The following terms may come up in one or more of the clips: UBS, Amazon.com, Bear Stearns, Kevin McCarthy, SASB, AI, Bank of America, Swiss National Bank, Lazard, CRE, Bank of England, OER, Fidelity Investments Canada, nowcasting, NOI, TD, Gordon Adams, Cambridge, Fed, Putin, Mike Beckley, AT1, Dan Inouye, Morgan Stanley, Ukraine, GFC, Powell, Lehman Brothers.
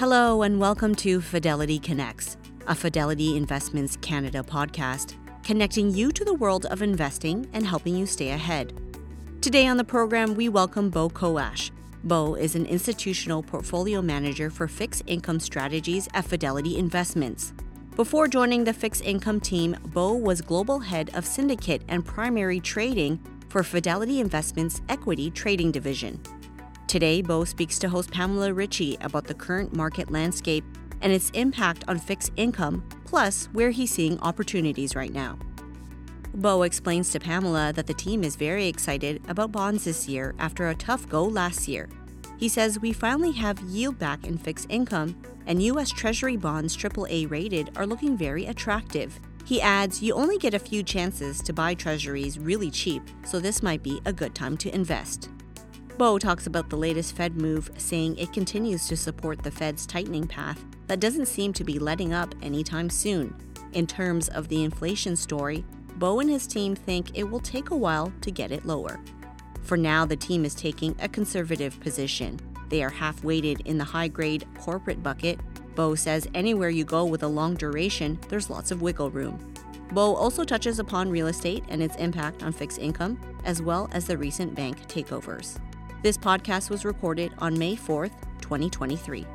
Hello and welcome to Fidelity Connects, a Fidelity Investments Canada podcast, connecting you to the world of investing and helping you stay ahead. Today on the program, we welcome Beau Coash. Beau is an institutional portfolio manager for fixed income strategies at Fidelity Investments. Before joining the fixed income team, Beau was global head of syndicate and primary trading for Fidelity Investments' equity trading division. Today, Beau speaks to host Pamela Ritchie about the current market landscape and its impact on fixed income, plus where he's seeing opportunities right now. Beau explains to Pamela that the team is very excited about bonds this year after a tough go last year. He says, "We finally have yield back in fixed income, and U.S. Treasury bonds AAA rated are looking very attractive." He adds, "You only get a few chances to buy treasuries really cheap, so this might be a good time to invest." Beau talks about the latest Fed move, saying it continues to support the Fed's tightening path that doesn't seem to be letting up anytime soon. In terms of the inflation story, Beau and his team think it will take a while to get it lower. For now, the team is taking a conservative position. They are half-weighted in the high-grade corporate bucket. Beau says anywhere you go with a long duration, there's lots of wiggle room. Beau also touches upon real estate and its impact on fixed income, as well as the recent bank takeovers. This podcast was recorded on May 4th, 2023.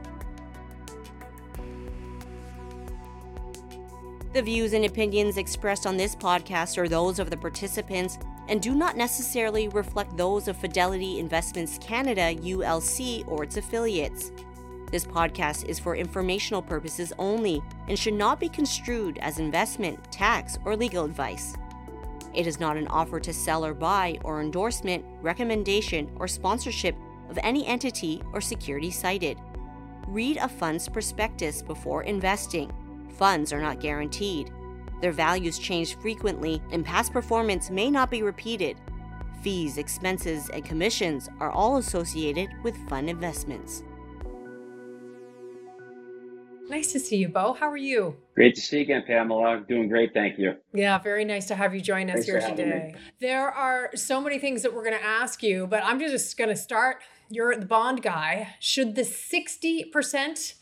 The views and opinions expressed on this podcast are those of the participants and do not necessarily reflect those of Fidelity Investments Canada, ULC, or its affiliates. This podcast is for informational purposes only and should not be construed as investment, tax, or legal advice. It is not an offer to sell or buy or endorsement, recommendation, or sponsorship of any entity or security cited. Read a fund's prospectus before investing. Funds are not guaranteed. Their values change frequently, and past performance may not be repeated. Fees, expenses, and commissions are all associated with fund investments. Nice to see you, Beau. How are you? Great to see you again, Pamela. I'm doing great, thank you. Yeah, very nice to have you join us here today. There are so many things that we're going to ask you, but I'm just going to start. You're the bond guy. Should the 60%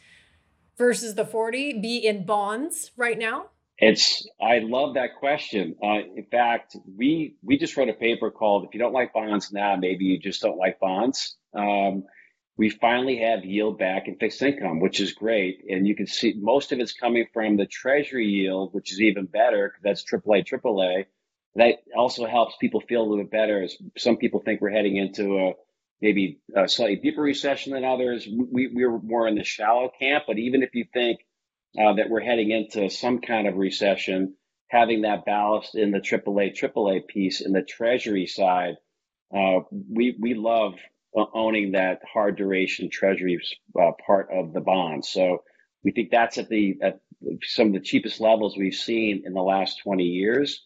versus the 40 be in bonds right now? I love that question. In fact, we just wrote a paper called, "If you don't like bonds now, maybe you just don't like bonds." We finally have yield back in fixed income, which is great. And you can see most of it's coming from the treasury yield, which is even better because that's AAA. That also helps people feel a little bit better, as some people think we're heading into maybe a slightly deeper recession than others. We're more in the shallow camp, but even if you think that we're heading into some kind of recession, having that ballast in the AAA piece in the treasury side, we love owning that hard duration treasury part of the bond. So we think that's at some of the cheapest levels we've seen in the last 20 years,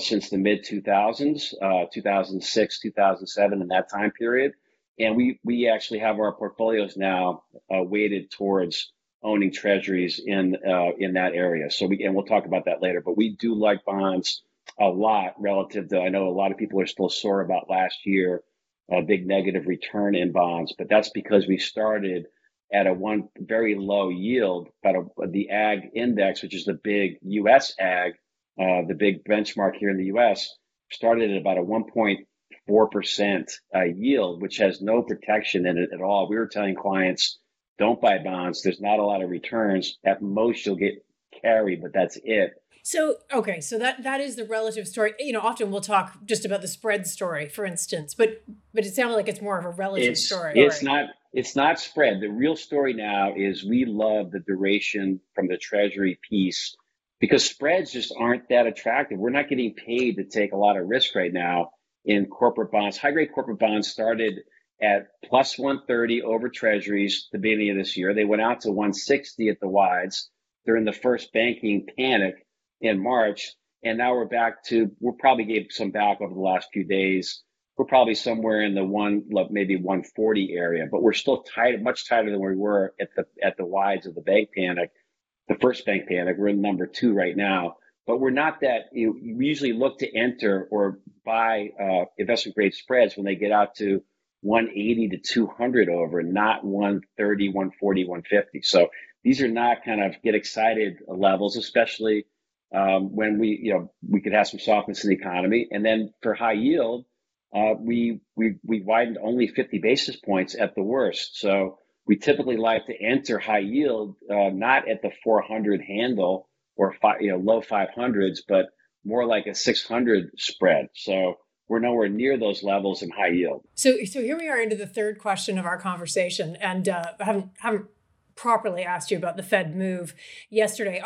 since the mid 2000s, 2006, 2007, in that time period. And we actually have our portfolios now weighted towards owning treasuries in that area. So we'll talk about that later, but we do like bonds a lot relative to, I know a lot of people are still sore about last year, a big negative return in bonds, but that's because we started at a very low yield, but the ag index, which is the big U.S. ag, the big benchmark here in the U.S., started at about a 1.4% yield, which has no protection in it at all. We were telling clients, don't buy bonds. There's not a lot of returns. At most, you'll get carry, but that's it. So, okay, so that is the relative story. You know, often we'll talk just about the spread story, for instance, but it sounded like it's more of a relative story. It's not spread. The real story now is we love the duration from the treasury piece because spreads just aren't that attractive. We're not getting paid to take a lot of risk right now in corporate bonds. High-grade corporate bonds started at plus 130 over treasuries at the beginning of this year. They went out to 160 at the wides during the first banking panic in March, and now we're probably gave some back over the last few days. We're probably somewhere in the maybe 140 area, but we're still tight, much tighter than we were at the wides of the bank panic, the first bank panic. We're in number 2 right now, but we're not that. You usually look to enter or buy investment grade spreads when they get out to 180 to 200 over, not 130, 140, 150. So these are not kind of get excited levels, especially when we could have some softness in the economy. And then for high yield, we widened only 50 basis points at the worst. So we typically like to enter high yield not at the 400 handle or low 500s, but more like a 600 spread. So we're nowhere near those levels in high yield. So here we are into the third question of our conversation, and I haven't properly asked you about the Fed move yesterday.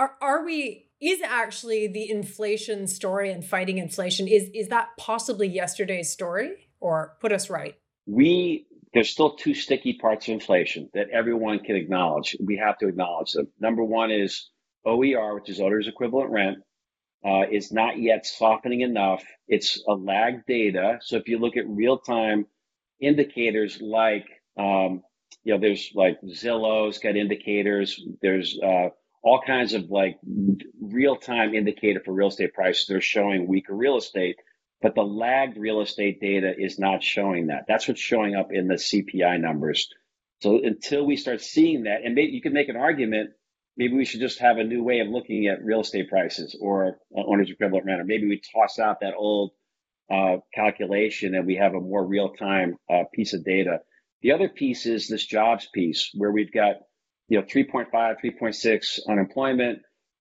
Is actually the inflation story and fighting inflation, is that possibly yesterday's story, or put us right? There's still two sticky parts of inflation that everyone can acknowledge. We have to acknowledge them. Number one is OER, which is owner's equivalent rent, is not yet softening enough. It's a lag data. So if you look at real-time indicators like, there's like Zillow's got indicators, there's all kinds of like real-time indicator for real estate prices. They're showing weaker real estate, but the lagged real estate data is not showing that. That's what's showing up in the CPI numbers. So until we start seeing that, and maybe you can make an argument, maybe we should just have a new way of looking at real estate prices or owner's equivalent rent, or maybe we toss out that old calculation and we have a more real-time piece of data. The other piece is this jobs piece, where we've got 3.5, 3.6 unemployment.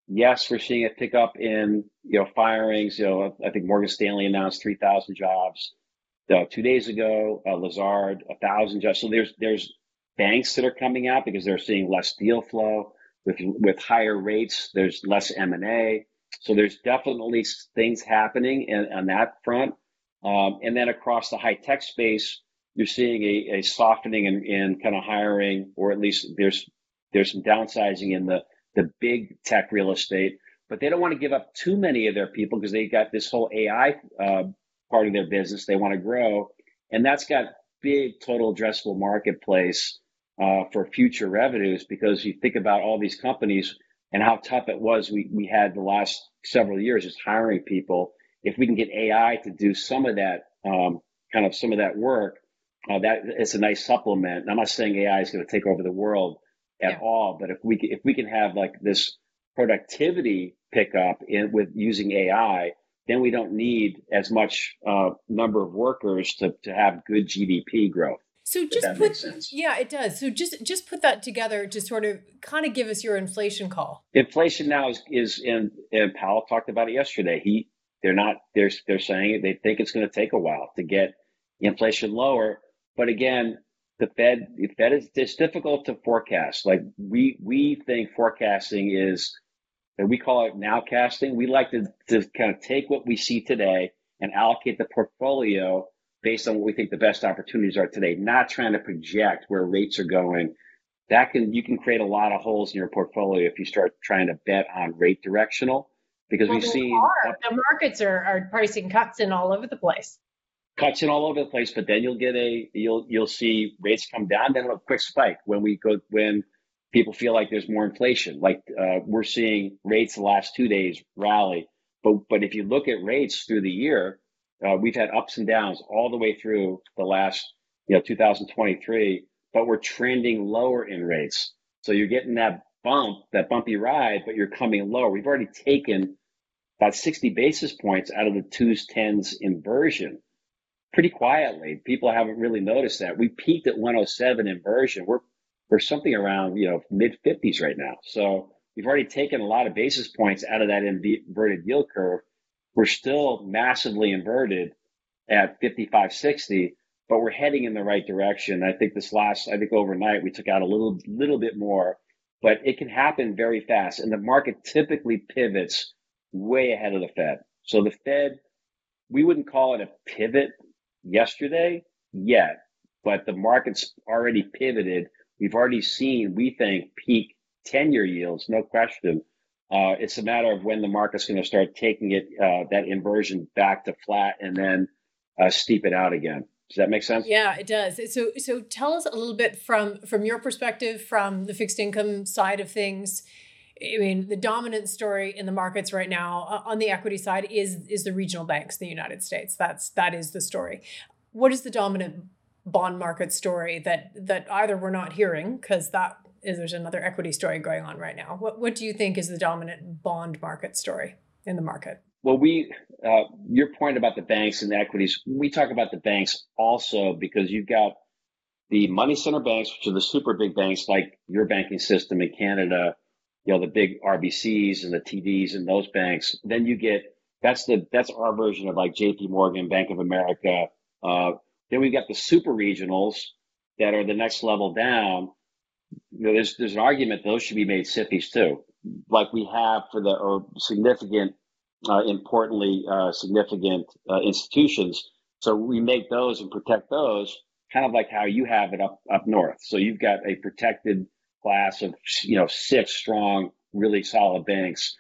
Yes, we're seeing a pickup in firings. I think Morgan Stanley announced 3,000 jobs 2 days ago. Lazard 1,000 jobs. So there's banks that are coming out because they're seeing less deal flow with higher rates. There's less M&A. So there's definitely things happening on that front. And then across the high tech space, you're seeing a softening in kind of hiring, or at least there's some downsizing in the big tech real estate, but they don't want to give up too many of their people because they got this whole AI part of their business they want to grow. And that's got big total addressable marketplace for future revenues, because you think about all these companies and how tough it was we had the last several years is hiring people. If we can get AI to do some of that, some of that work, that it's a nice supplement. And I'm not saying AI is going to take over the world at all, but if we can have like this productivity pickup with using AI, then we don't need as much number of workers to have good GDP growth. So makes sense. Yeah, it does. So just put that together to kind of give us your inflation call. Inflation now is in, and Powell talked about it yesterday. They're saying it. They think it's going to take a while to get inflation lower, but again, the Fed is, it's difficult to forecast. Like we think forecasting is, we call it nowcasting. We like to kind of take what we see today and allocate the portfolio based on what we think the best opportunities are today, not trying to project where rates are going. You can create a lot of holes in your portfolio if you start trying to bet on rate directional, because the markets are pricing cuts in all over the place. But then you'll see rates come down, then a quick spike when people feel like there's more inflation. Like we're seeing rates the last 2 days rally, but if you look at rates through the year, we've had ups and downs all the way through the last 2023, but we're trending lower in rates. So you're getting that bumpy ride, but you're coming lower. We've already taken about 60 basis points out of the 2s-10s inversion. Pretty quietly, people haven't really noticed that. We peaked at 107 inversion. We're something around mid-50s right now. So we've already taken a lot of basis points out of that inverted yield curve. We're still massively inverted at 55.60, but we're heading in the right direction. I think overnight we took out a little bit more, but it can happen very fast. And the market typically pivots way ahead of the Fed. So the Fed, we wouldn't call it a pivot yesterday yet, but the market's already pivoted. We've already seen, we think, peak 10-year yields, no question. It's a matter of when the market's going to start taking it, that inversion back to flat, and then steep it out again. Does that make sense? Yeah, it does. So tell us a little bit from your perspective, from the fixed income side of things. I mean, the dominant story in the markets right now on the equity side is the regional banks in the United States. That is the story. What is the dominant bond market story that either we're not hearing, because there's another equity story going on right now. What do you think is the dominant bond market story in the market? Well, your point about the banks and the equities, we talk about the banks also because you've got the money center banks, which are the super big banks like your banking system in Canada, the big RBCs and the TDs and those banks. Then you get, that's our version of like JP Morgan, Bank of America. Then we've got the super regionals that are the next level down. There's an argument those should be made SIFIs too, like we have for the importantly significant institutions. So we make those and protect those, kind of like how you have it up north. So you've got a protected class of six strong, really solid banks.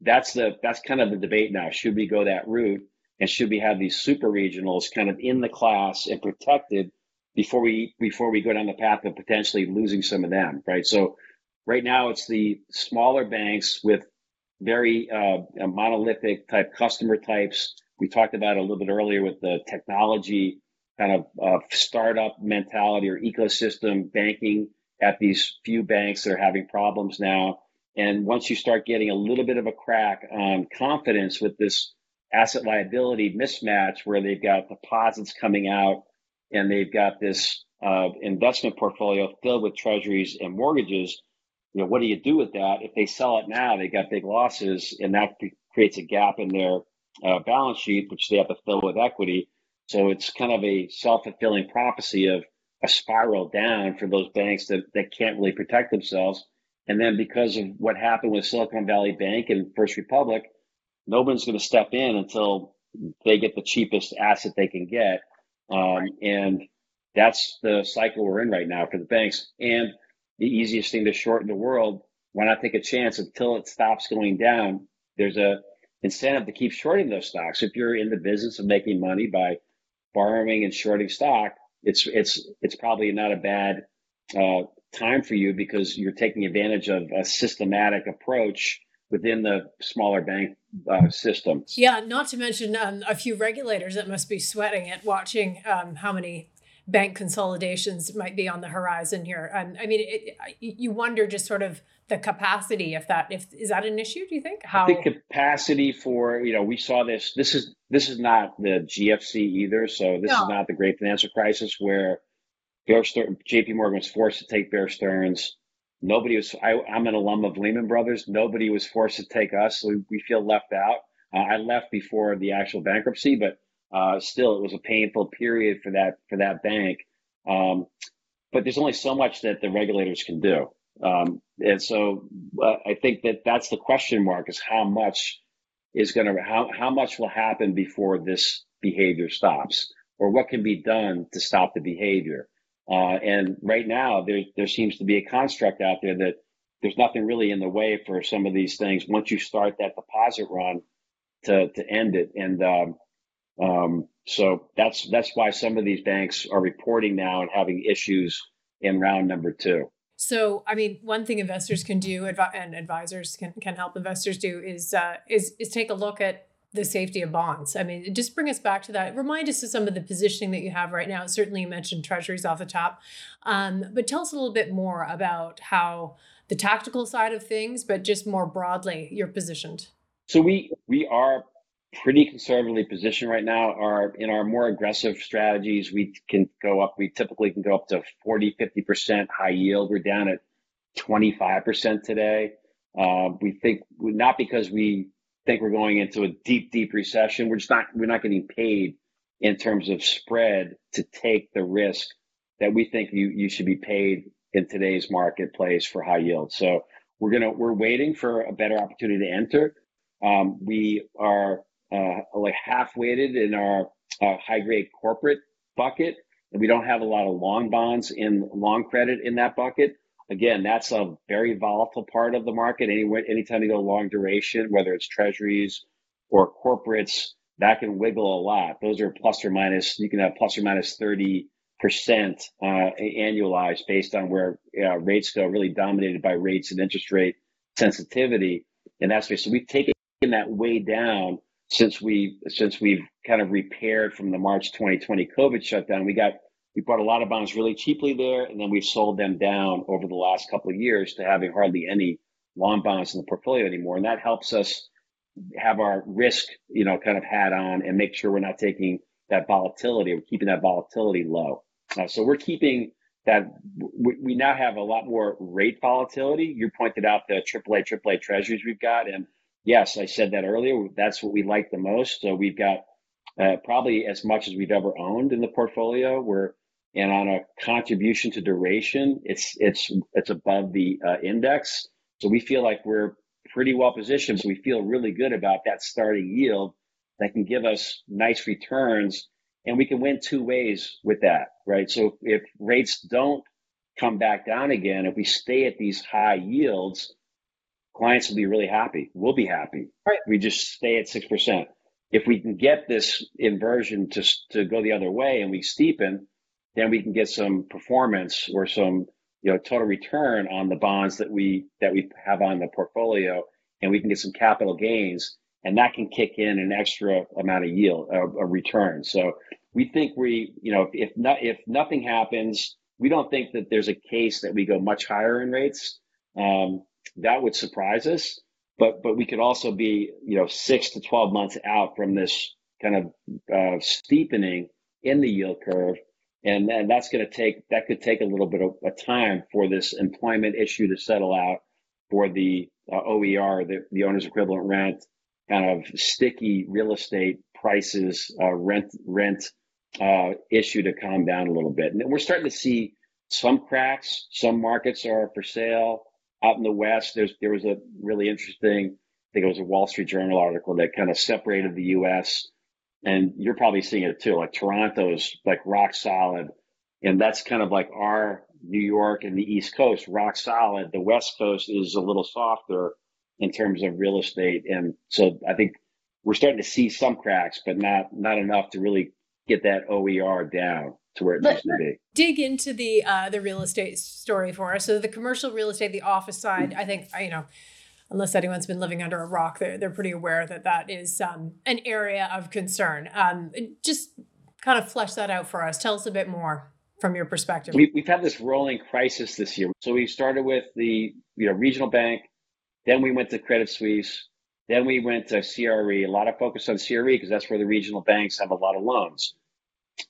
That's kind of the debate now. Should we go that route, and should we have these super regionals kind of in the class and protected before we go down the path of potentially losing some of them, right? So right now it's the smaller banks with very monolithic type customer types. We talked about it a little bit earlier with the technology kind of startup mentality or ecosystem banking at these few banks that are having problems now. And once you start getting a little bit of a crack on confidence with this asset liability mismatch where they've got deposits coming out and they've got this investment portfolio filled with treasuries and mortgages, what do you do with that? If they sell it now, they got big losses, and that creates a gap in their balance sheet, which they have to fill with equity. So it's kind of a self-fulfilling prophecy of a spiral down for those banks that can't really protect themselves. And then because of what happened with Silicon Valley Bank and First Republic, nobody's going to step in until they get the cheapest asset they can get. And that's the cycle we're in right now for the banks. And the easiest thing to shorten the world, why not take a chance until it stops going down? There's a incentive to keep shorting those stocks. If you're in the business of making money by borrowing and shorting stock, it's probably not a bad time for you, because you're taking advantage of a systematic approach within the smaller bank system. Yeah, not to mention a few regulators that must be sweating at watching how many bank consolidations might be on the horizon here. You wonder just sort of the capacity, is that an issue, do you think? I think capacity for, we saw this is not the GFC either. So this is not the great financial crisis where JP Morgan was forced to take Bear Stearns. I'm an alum of Lehman Brothers. Nobody was forced to take us. So we feel left out. I left before the actual bankruptcy, but still, it was a painful period for that bank. But there's only so much that the regulators can do. And so I think that's the question mark, is how much will happen before this behavior stops, or what can be done to stop the behavior. And right now there seems to be a construct out there that there's nothing really in the way for some of these things. Once you start that deposit run to end it. And, so that's why some of these banks are reporting now and having issues in round number two. So, one thing investors can do, and advisors can help investors do, is take a look at the safety of bonds. Just bring us back to that. Remind us of some of the positioning that you have right now. Certainly you mentioned treasuries off the top, but tell us a little bit more about how the tactical side of things, but just more broadly, you're positioned. So we are pretty conservatively positioned right now. In our more aggressive strategies, we typically can go up to 40, 50% high yield. We're down at 25% today. We think, not because we think we're going into a deep, deep recession, we're not getting paid in terms of spread to take the risk that we think you should be paid in today's marketplace for high yield. So we're waiting for a better opportunity to enter. We are like half weighted in our high grade corporate bucket. And we don't have a lot of long bonds in long credit in that bucket. Again, that's a very volatile part of the market. Anytime you go long duration, whether it's treasuries or corporates, that can wiggle a lot. Those are you can have plus or minus 30% annualized based on where rates go, really dominated by rates and interest rate sensitivity in that space. So we've taken that way down. Since we've kind of repaired from the March 2020 COVID shutdown, we got We bought a lot of bonds really cheaply there, and then we've sold them down over the last couple of years to having hardly any long bonds in the portfolio anymore. And that helps us have our risk, you know, kind of hat on and make sure we're not taking that volatility. We're keeping that volatility low. So we're keeping that. We now have a lot more rate volatility. You pointed out the AAA treasuries we've got. And yes, I said that earlier. That's what we like the most. So we've got probably as much as we've ever owned in the portfolio. And on a contribution to duration, it's above the index. So we feel like we're pretty well positioned. So we feel really good about that starting yield that can give us nice returns. And we can win two ways with that, right? So if rates don't come back down again, if we stay at these high yields, clients will be really happy. We'll be happy. Right. We just stay at 6%. If we can get this inversion to go the other way and we steepen, then we can get some performance or some, you know, total return on the bonds that we have on the portfolio, and we can get some capital gains, and that can kick in an extra amount of yield, a return. So we think if nothing happens, we don't think that there's a case that we go much higher in rates. That would surprise us, but we could also be, you know, 6 to 12 months out from this kind of steepening in the yield curve. And then that could take a little bit of a time for this employment issue to settle out, for the OER, the owner's equivalent rent, kind of sticky real estate prices, rent issue to calm down a little bit. And we're starting to see some cracks. Some markets are for sale. Out in the West, there was a really interesting, I think it was a Wall Street Journal article that kind of separated the U.S., and you're probably seeing it too. Like Toronto's like rock solid, and that's kind of like our New York and the East Coast, rock solid. The West Coast is a little softer in terms of real estate, and so I think we're starting to see some cracks, but not enough to really get that OER down to where it needs to be. Dig into the real estate story for us. So the commercial real estate, the office side, mm-hmm. I think, you know, unless anyone's been living under a rock, they're pretty aware that is an area of concern. Just kind of flesh that out for us. Tell us a bit more from your perspective. We've had this rolling crisis this year. So we started with the regional bank, then we went to Credit Suisse, then we went to CRE. A lot of focus on CRE because that's where the regional banks have a lot of loans.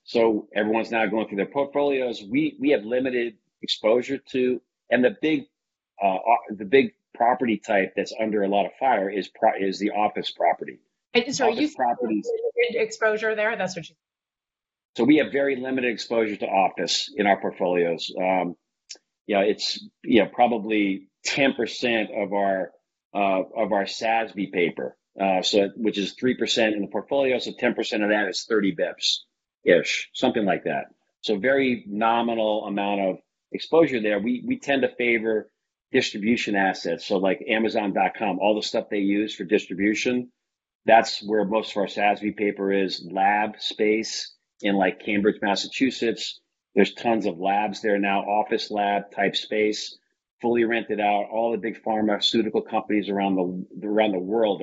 So everyone's now going through their portfolios. We have limited exposure to, and the big property type that's under a lot of fire is the office property. And so office properties, limited exposure there? That's what you... So we have very limited exposure to office in our portfolios. It's probably 10% of our SASB paper, so which is 3% in the portfolio. So 10% of that is 30 bips ish, something like that. So very nominal amount of exposure there. We tend to favor distribution assets. So like Amazon.com, all the stuff they use for distribution, that's where most of our SASB paper is. Lab space in like Cambridge, Massachusetts. There's tons of labs there now, office lab type space, fully rented out. All the big pharmaceutical companies around the world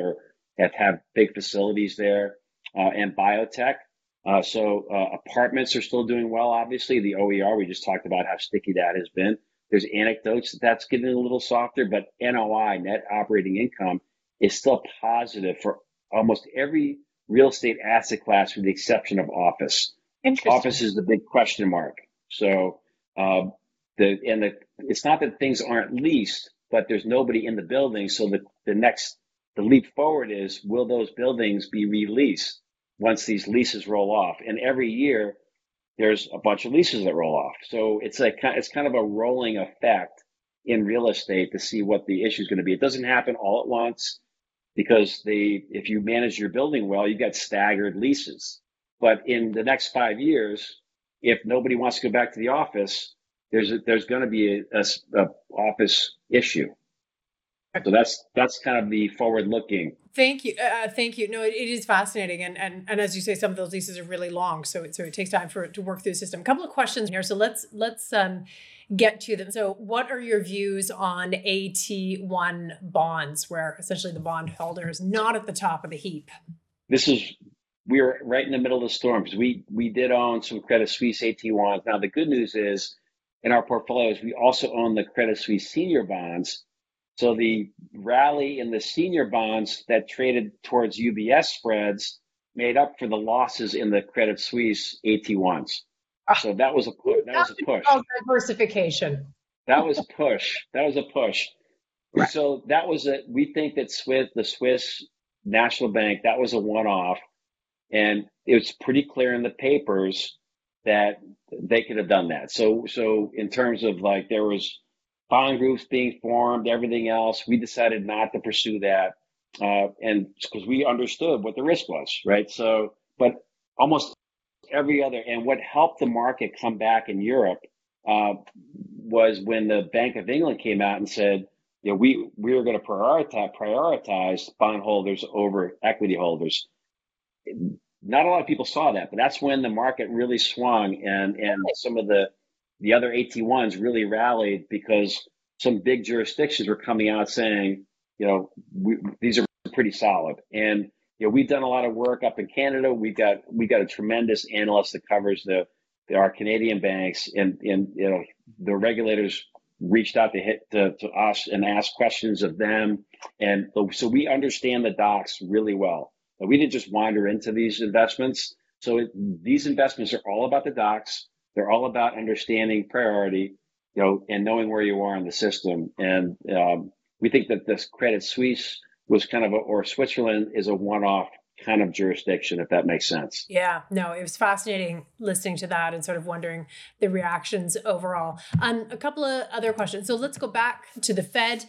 have big facilities there, and biotech. So apartments are still doing well, obviously. The OER, we just talked about how sticky that has been. There's anecdotes that's getting a little softer, but NOI, net operating income, is still positive for almost every real estate asset class with the exception of office. Office is the big question mark. So it's not that things aren't leased, but there's nobody in the building. So the next leap forward is, will those buildings be released once these leases roll off? And every year, there's a bunch of leases that roll off. So it's kind of a rolling effect in real estate to see what the issue is going to be. It doesn't happen all at once because if you manage your building well, you get staggered leases. But in the next 5 years, if nobody wants to go back to the office, there's going to be a office issue. So that's kind of the forward looking. Thank you. No, it is fascinating. And as you say, some of those leases are really long. So it takes time for it to work through the system. A couple of questions here. So let's get to them. So what are your views on AT1 bonds, where essentially the bond holder is not at the top of the heap? This is we were right in the middle of the storms. We did own some Credit Suisse AT1s. Now, the good news is in our portfolios, we also own the Credit Suisse senior bonds. So the rally in the senior bonds that traded towards UBS spreads made up for the losses in the Credit Suisse AT1s. So that was a push. Diversification. That was a push. Right. So that was a, we think that the Swiss National Bank, that was a one-off. And it was pretty clear in the papers that they could have done that. So in terms of like, there was bond groups being formed, everything else, we decided not to pursue that. And because we understood what the risk was, right? So, but almost every other, and what helped the market come back in Europe was when the Bank of England came out and said, you know, we were going to prioritize bondholders over equity holders. Not a lot of people saw that, but that's when the market really swung, and some of the other AT1s really rallied because some big jurisdictions were coming out saying, you know, these are pretty solid. And, you know, we've done a lot of work up in Canada. We got a tremendous analyst that covers our Canadian banks, and you know, the regulators reached out to us and asked questions of them. And so we understand the docs really well. We didn't just wander into these investments. So these investments are all about the docs. They're all about understanding priority, you know, and knowing where you are in the system. And we think that this Credit Suisse was kind of, or Switzerland is a one-off kind of jurisdiction, if that makes sense. Yeah, no, it was fascinating listening to that and sort of wondering the reactions overall. A couple of other questions. So let's go back to the Fed.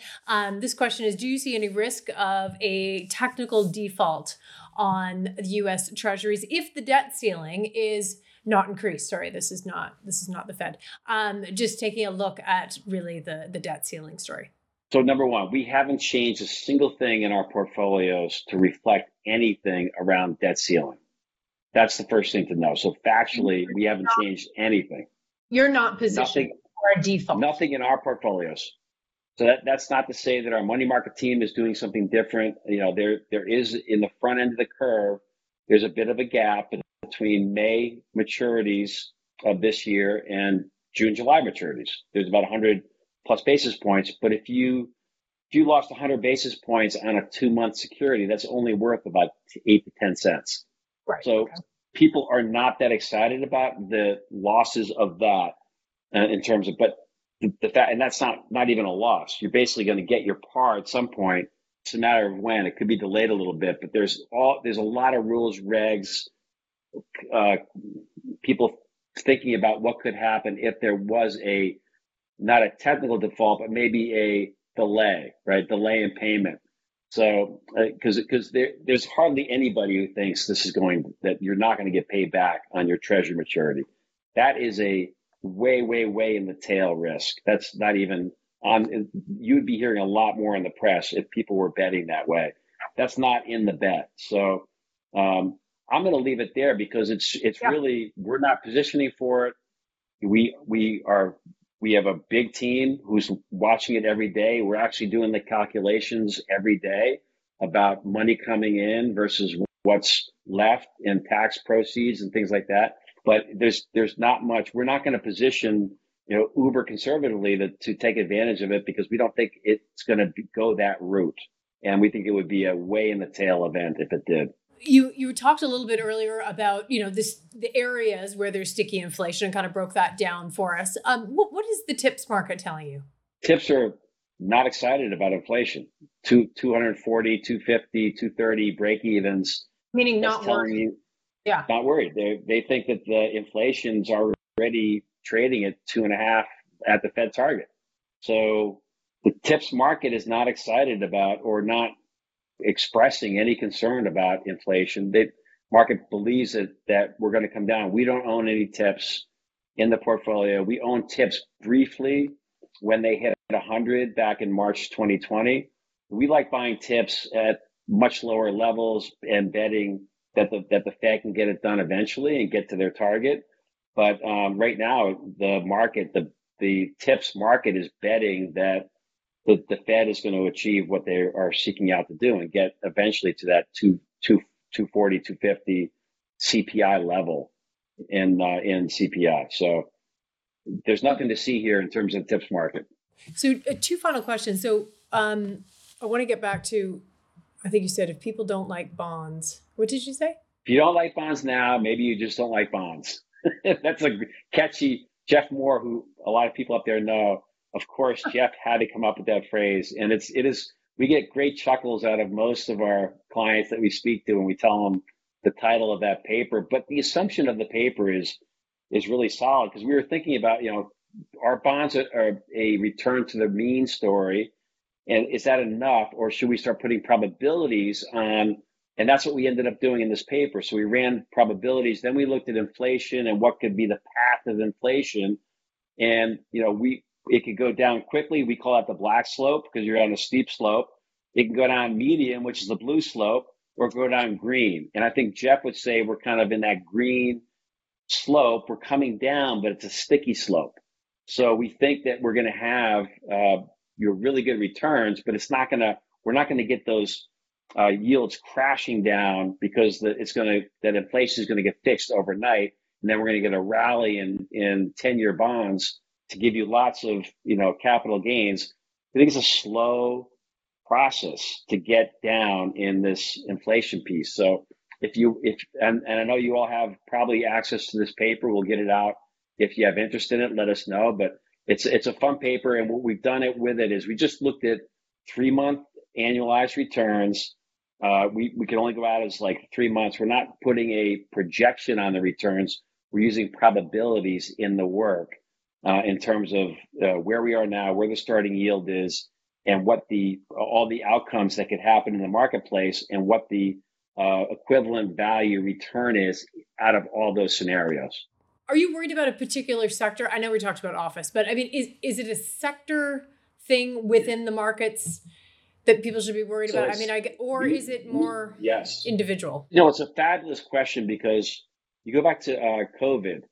This question is, do you see any risk of a technical default on the U.S. Treasuries if the debt ceiling is not increased? Sorry, this is not the Fed. Just taking a look at really the debt ceiling story. So number one, we haven't changed a single thing in our portfolios to reflect anything around debt ceiling. That's the first thing to know. So factually, we haven't changed anything. You're not positioned for a default. Nothing in our portfolios. So that's not to say that our money market team is doing something different. You know, there is in the front end of the curve, there's a bit of a gap between May maturities of this year and June, July maturities. There's about 100 plus basis points, but if you lost 100 basis points on a 2-month security, that's only worth about 8 to 10 cents. Right. So okay. People are not that excited about the losses of that in terms of, but the fact, and that's not even a loss. You're basically going to get your par at some point. It's a matter of when. It could be delayed a little bit, but there's a lot of rules, regs, people thinking about what could happen if there was a, not a technical default, but maybe a delay, right? Delay in payment. So, because there's hardly anybody who thinks that you're not going to get paid back on your treasury maturity. That is a way, way, way in the tail risk. That's not even on. You'd be hearing a lot more in the press if people were betting that way. That's not in the bet. So, I'm going to leave it there because it's really, we're not positioning for it. We have a big team who's watching it every day. We're actually doing the calculations every day about money coming in versus what's left and tax proceeds and things like that. But there's not much. We're not going to position, you know, uber conservatively to take advantage of it because we don't think it's going to go that route. And we think it would be a way in the tail event if it did. You talked a little bit earlier about, you know, the areas where there's sticky inflation and kind of broke that down for us. What is the TIPS market telling you? TIPS are not excited about inflation. 240, 250, 230 break evens. Meaning not worried. Yeah. Not worried. They think that the inflation's already trading at 2.5 at the Fed target. So the TIPS market is not excited about or not expressing any concern about inflation. The market believes that we're going to come down. We don't own any TIPS in the portfolio. We own TIPS briefly when they hit 100 back in March 2020. We like buying TIPS at much lower levels and betting that the Fed can get it done eventually and get to their target. But right now, the market, the TIPS market is betting that the Fed is going to achieve what they are seeking out to do and get eventually to that 240, 250, CPI level in CPI. So there's nothing to see here in terms of the TIPS market. So two final questions. So I want to get back to, I think you said, if people don't like bonds, what did you say? If you don't like bonds now, maybe you just don't like bonds. That's a catchy Jeff Moore, who a lot of people up there know. Of course, Jeff had to come up with that phrase. And it is, we get great chuckles out of most of our clients that we speak to when we tell them the title of that paper. But the assumption of the paper is really solid, because we were thinking about, our bonds are a return to the mean story. And is that enough? Or should we start putting probabilities on? And that's what we ended up doing in this paper. So we ran probabilities. Then we looked at inflation and what could be the path of inflation. And, it could go down quickly. We call that the black slope, because you're on a steep slope. It can go down medium, which is the blue slope, or go down green. And I think Jeff would say we're kind of in that green slope. We're coming down, but it's a sticky slope. So we think that we're going to have really good returns, but we're not going to get those yields crashing down, because that inflation is going to get fixed overnight. And then we're going to get a rally in 10-year bonds to give you lots of, capital gains. I think it's a slow process to get down in this inflation piece. So and I know you all have probably access to this paper. We'll get it out. If you have interest in it, let us know. But it's a fun paper. And what we've done is we just looked at 3-month annualized returns. We can only go out as 3 months. We're not putting a projection on the returns. We're using probabilities in the work. In terms of where we are now, where the starting yield is, and what all the outcomes that could happen in the marketplace, and what the equivalent value return is out of all those scenarios. Are you worried about a particular sector? I know we talked about office, but I mean, is it a sector thing within the markets that people should be worried about? I mean, or is it more individual? It's a fabulous question, because you go back to COVID,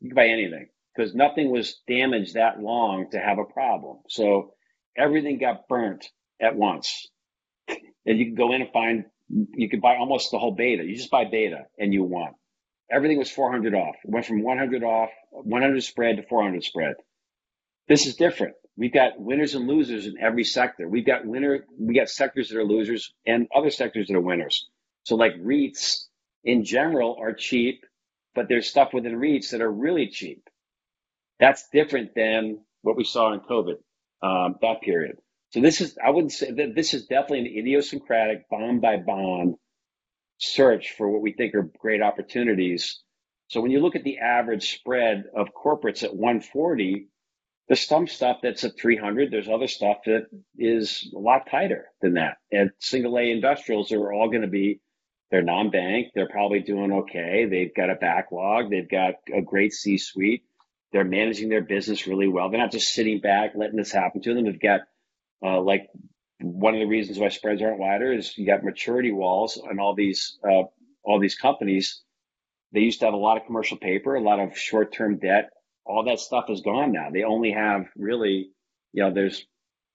you can buy anything, because nothing was damaged that long to have a problem. So everything got burnt at once. And you can go in and you could buy almost the whole beta. You just buy beta and you won. Everything was 400 off. It went from 100 spread to 400 spread. This is different. We've got winners and losers in every sector. We got sectors that are losers and other sectors that are winners. So REITs in general are cheap, but there's stuff within REITs that are really cheap. That's different than what we saw in COVID, that period. So I wouldn't say that this is definitely an idiosyncratic bond by bond search for what we think are great opportunities. So when you look at the average spread of corporates at 140, there's some stuff that's at 300. There's other stuff that is a lot tighter than that. And single A industrials are all going to be, they're non-bank. They're probably doing okay. They've got a backlog. They've got a great C-suite. They're managing their business really well. They're not just sitting back, letting this happen to them. They've got one of the reasons why spreads aren't wider is you got maturity walls on all these companies. They used to have a lot of commercial paper, a lot of short-term debt. All that stuff is gone now. They only have really, there's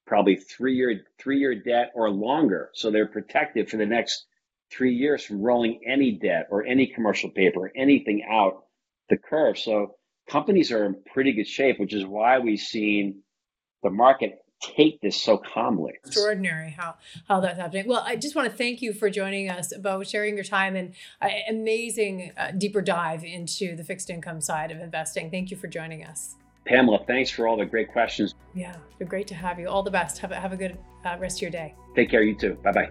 probably three-year debt or longer. So they're protected for the next 3 years from rolling any debt or any commercial paper or anything out the curve. So companies are in pretty good shape, which is why we've seen the market take this so calmly. Extraordinary how that's happening. Well, I just want to thank you for joining us, Beau, sharing your time and amazing deeper dive into the fixed income side of investing. Thank you for joining us. Pamela, thanks for all the great questions. Yeah, it's been great to have you. All the best. Have a good rest of your day. Take care. You too. Bye-bye.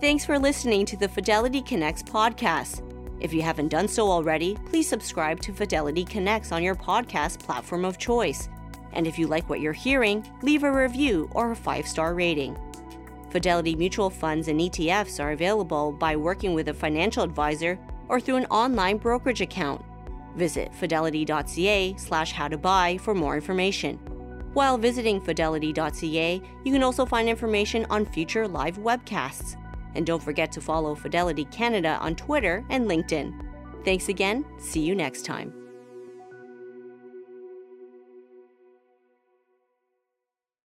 Thanks for listening to the Fidelity Connects podcast. If you haven't done so already, please subscribe to Fidelity Connects on your podcast platform of choice. And if you like what you're hearing, leave a review or a 5-star rating. Fidelity mutual funds and ETFs are available by working with a financial advisor or through an online brokerage account. Visit fidelity.ca/howtobuy for more information. While visiting fidelity.ca, you can also find information on future live webcasts. And don't forget to follow Fidelity Canada on Twitter and LinkedIn. Thanks again. See you next time.